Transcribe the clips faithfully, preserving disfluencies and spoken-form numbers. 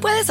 Puedes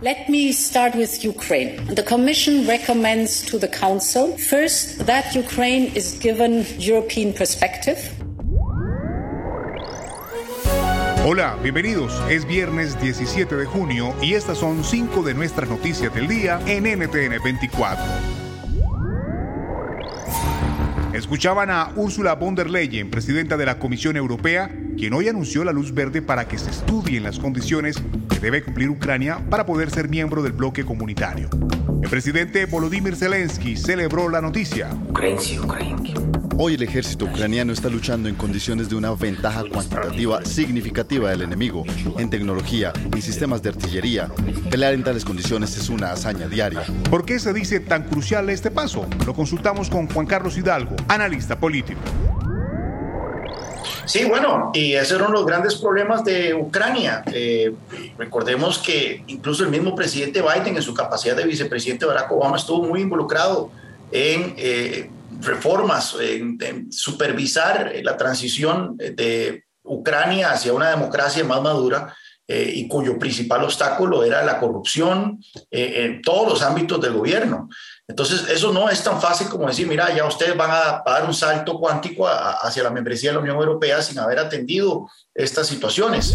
Let me start with Ukraine. The Commission recommends to the Council, first, that Ukraine is given European perspective. Hola, bienvenidos. Es viernes diecisiete de junio y estas son cinco de nuestras noticias del día en N T N veinticuatro. Escuchaban a Ursula von der Leyen, presidenta de la Comisión Europea, quien hoy anunció la luz verde para que se estudien las condiciones que debe cumplir Ucrania para poder ser miembro del bloque comunitario. El presidente Volodymyr Zelensky celebró la noticia. Hoy el ejército ucraniano está luchando en condiciones de una ventaja cuantitativa significativa del enemigo, en tecnología y sistemas de artillería. Pelear en tales condiciones es una hazaña diaria. ¿Por qué se dice tan crucial este paso? Lo consultamos con Juan Carlos Hidalgo, analista político. Sí, bueno, y ese era uno de los grandes problemas de Ucrania. Eh, recordemos que incluso el mismo presidente Biden, en su capacidad de vicepresidente Barack Obama, estuvo muy involucrado en eh, reformas, en, en supervisar la transición de Ucrania hacia una democracia más madura, eh, y cuyo principal obstáculo era la corrupción eh, en todos los ámbitos del gobierno. Entonces, eso no es tan fácil como decir, mira, ya ustedes van a, a dar un salto cuántico a, hacia la membresía de la Unión Europea sin haber atendido estas situaciones.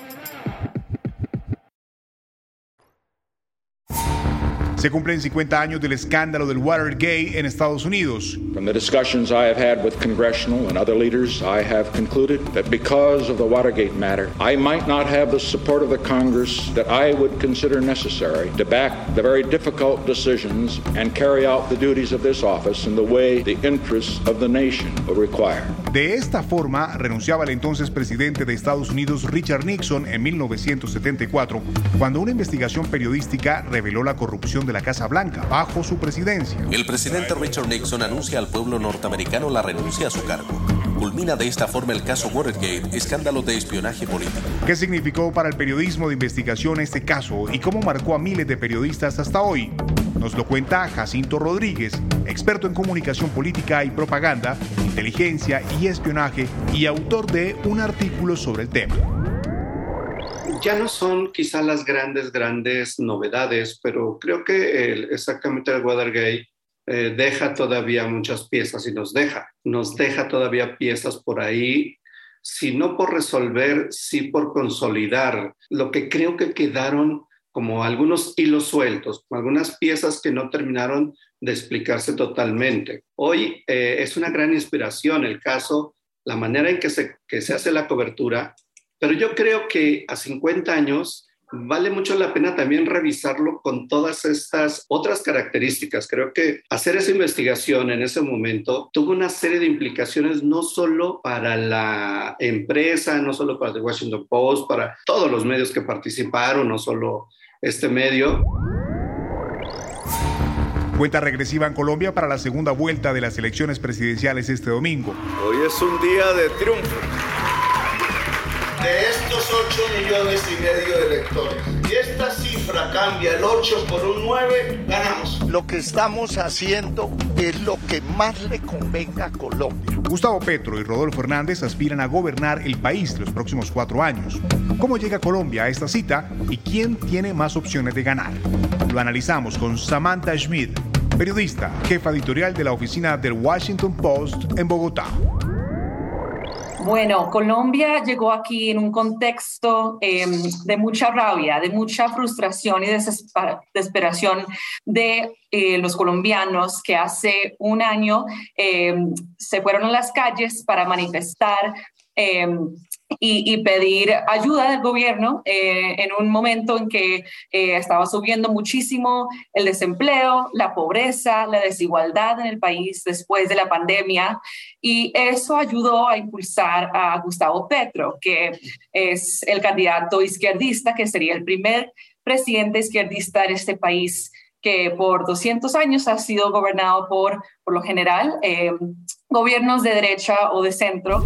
Se cumplen cincuenta años del escándalo del Watergate en Estados Unidos. From the discussions I have had with congressional and other leaders, I have concluded that because of the Watergate matter, I might not have the support of the Congress that I would consider necessary to back the very difficult decisions and carry out the duties of this office in the way the interests of the nation will require. De esta forma, renunciaba el entonces presidente de Estados Unidos Richard Nixon en mil novecientos setenta y cuatro, cuando una investigación periodística reveló la corrupción de de la Casa Blanca bajo su presidencia. El presidente Richard Nixon anuncia al pueblo norteamericano la renuncia a su cargo. Culmina de esta forma el caso Watergate, escándalo de espionaje político. ¿Qué significó para el periodismo de investigación este caso y cómo marcó a miles de periodistas hasta hoy? Nos lo cuenta Jacinto Rodríguez, experto en comunicación política y propaganda, inteligencia y espionaje y autor de un artículo sobre el tema. Ya no son quizás las grandes, grandes novedades, pero creo que el, exactamente el Watergate eh, deja todavía muchas piezas y nos deja. Nos deja todavía piezas por ahí, si no por resolver, sí por consolidar. Lo que creo que quedaron como algunos hilos sueltos, algunas piezas que no terminaron de explicarse totalmente. Hoy eh, es una gran inspiración el caso, la manera en que se, que se hace la cobertura. Pero yo creo que a cincuenta años vale mucho la pena también revisarlo con todas estas otras características. Creo que hacer esa investigación en ese momento tuvo una serie de implicaciones no solo para la empresa, no solo para The Washington Post, para todos los medios que participaron, no solo este medio. Cuenta regresiva en Colombia para la segunda vuelta de las elecciones presidenciales este domingo. Hoy es un día de triunfo. de estos ocho millones y medio de electores. Si esta cifra cambia el ocho por un nueve, ganamos. Lo que estamos haciendo es lo que más le convenga a Colombia. Gustavo Petro y Rodolfo Hernández aspiran a gobernar el país los próximos cuatro años. ¿Cómo llega Colombia a esta cita y quién tiene más opciones de ganar? Lo analizamos con Samantha Schmidt, periodista, jefa editorial de la oficina del Washington Post en Bogotá. Bueno, Colombia llegó aquí en un contexto eh, de mucha rabia, de mucha frustración y desesperación de eh, los colombianos que hace un año eh, se fueron a las calles para manifestar eh, Y, y pedir ayuda del gobierno eh, en un momento en que eh, estaba subiendo muchísimo el desempleo, la pobreza, la desigualdad en el país después de la pandemia. Y eso ayudó a impulsar a Gustavo Petro, que es el candidato izquierdista, que sería el primer presidente izquierdista en este país, que por doscientos años ha sido gobernado por, por lo general, eh, gobiernos de derecha o de centro.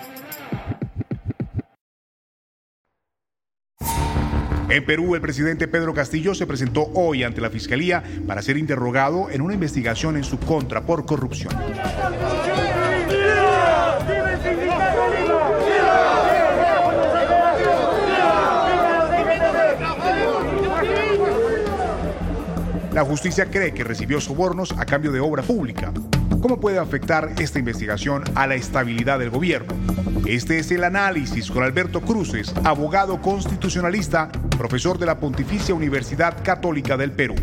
En Perú, el presidente Pedro Castillo se presentó hoy ante la Fiscalía para ser interrogado en una investigación en su contra por corrupción. La justicia cree que recibió sobornos a cambio de obra pública. ¿Cómo puede afectar esta investigación a la estabilidad del gobierno? Este es el análisis con Alberto Cruces, abogado constitucionalista, profesor de la Pontificia Universidad Católica del Perú.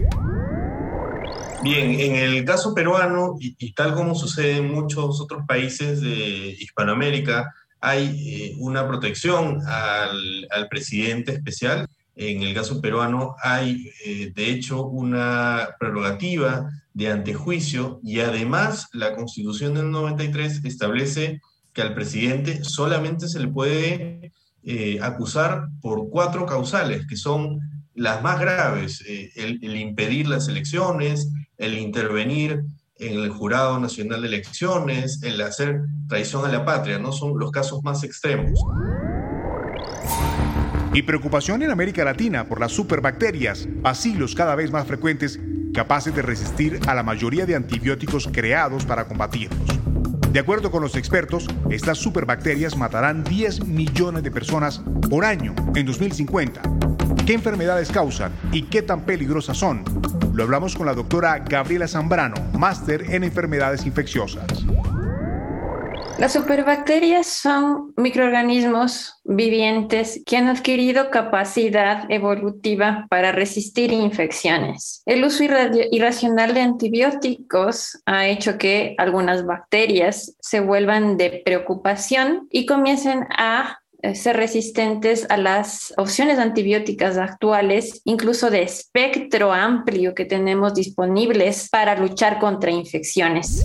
Bien, en el caso peruano, y, y tal como sucede en muchos otros países de Hispanoamérica, hay eh, una protección al, al presidente especial. En el caso peruano hay, eh, de hecho, una prerrogativa de antejuicio y además la Constitución del noventa y tres establece que al presidente solamente se le puede eh, acusar por cuatro causales, que son las más graves, eh, el, el impedir las elecciones, el intervenir en el Jurado Nacional de Elecciones, el hacer traición a la patria, ¿no? Son los casos más extremos. Y preocupación en América Latina por las superbacterias, bacilos cada vez más frecuentes, capaces de resistir a la mayoría de antibióticos creados para combatirlos. De acuerdo con los expertos, estas superbacterias matarán diez millones de personas por año en dos mil cincuenta. ¿Qué enfermedades causan y qué tan peligrosas son? Lo hablamos con la doctora Gabriela Zambrano, máster en enfermedades infecciosas. Las superbacterias son microorganismos vivientes que han adquirido capacidad evolutiva para resistir infecciones. El uso irra- irracional de antibióticos ha hecho que algunas bacterias se vuelvan de preocupación y comiencen a ser resistentes a las opciones antibióticas actuales, incluso de espectro amplio que tenemos disponibles para luchar contra infecciones.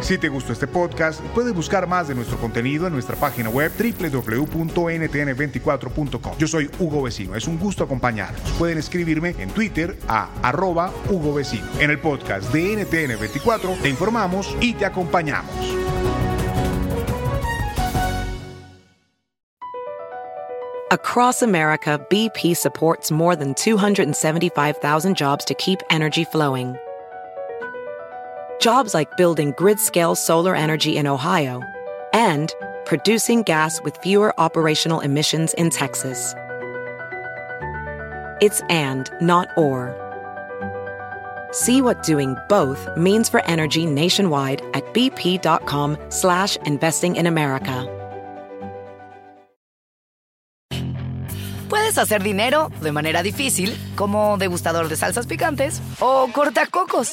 Si te gustó este podcast, puedes buscar más de nuestro contenido en nuestra página web doble u doble u doble u punto ene te ene veinticuatro punto com. Yo soy Hugo Vecino, es un gusto acompañarlos. Pueden escribirme en Twitter a arroba Hugo Vecino. En el podcast de ene te ene veinticuatro te informamos y te acompañamos. Across America, B P supports more than two hundred seventy-five thousand jobs to keep energy flowing. jobs like building grid-scale solar energy in Ohio and producing gas with fewer operational emissions in Texas. It's and, not or. See what doing both means for energy nationwide at bp.com slash investing in America. Puedes hacer dinero de manera difícil, como degustador de salsas picantes, o cortacocos,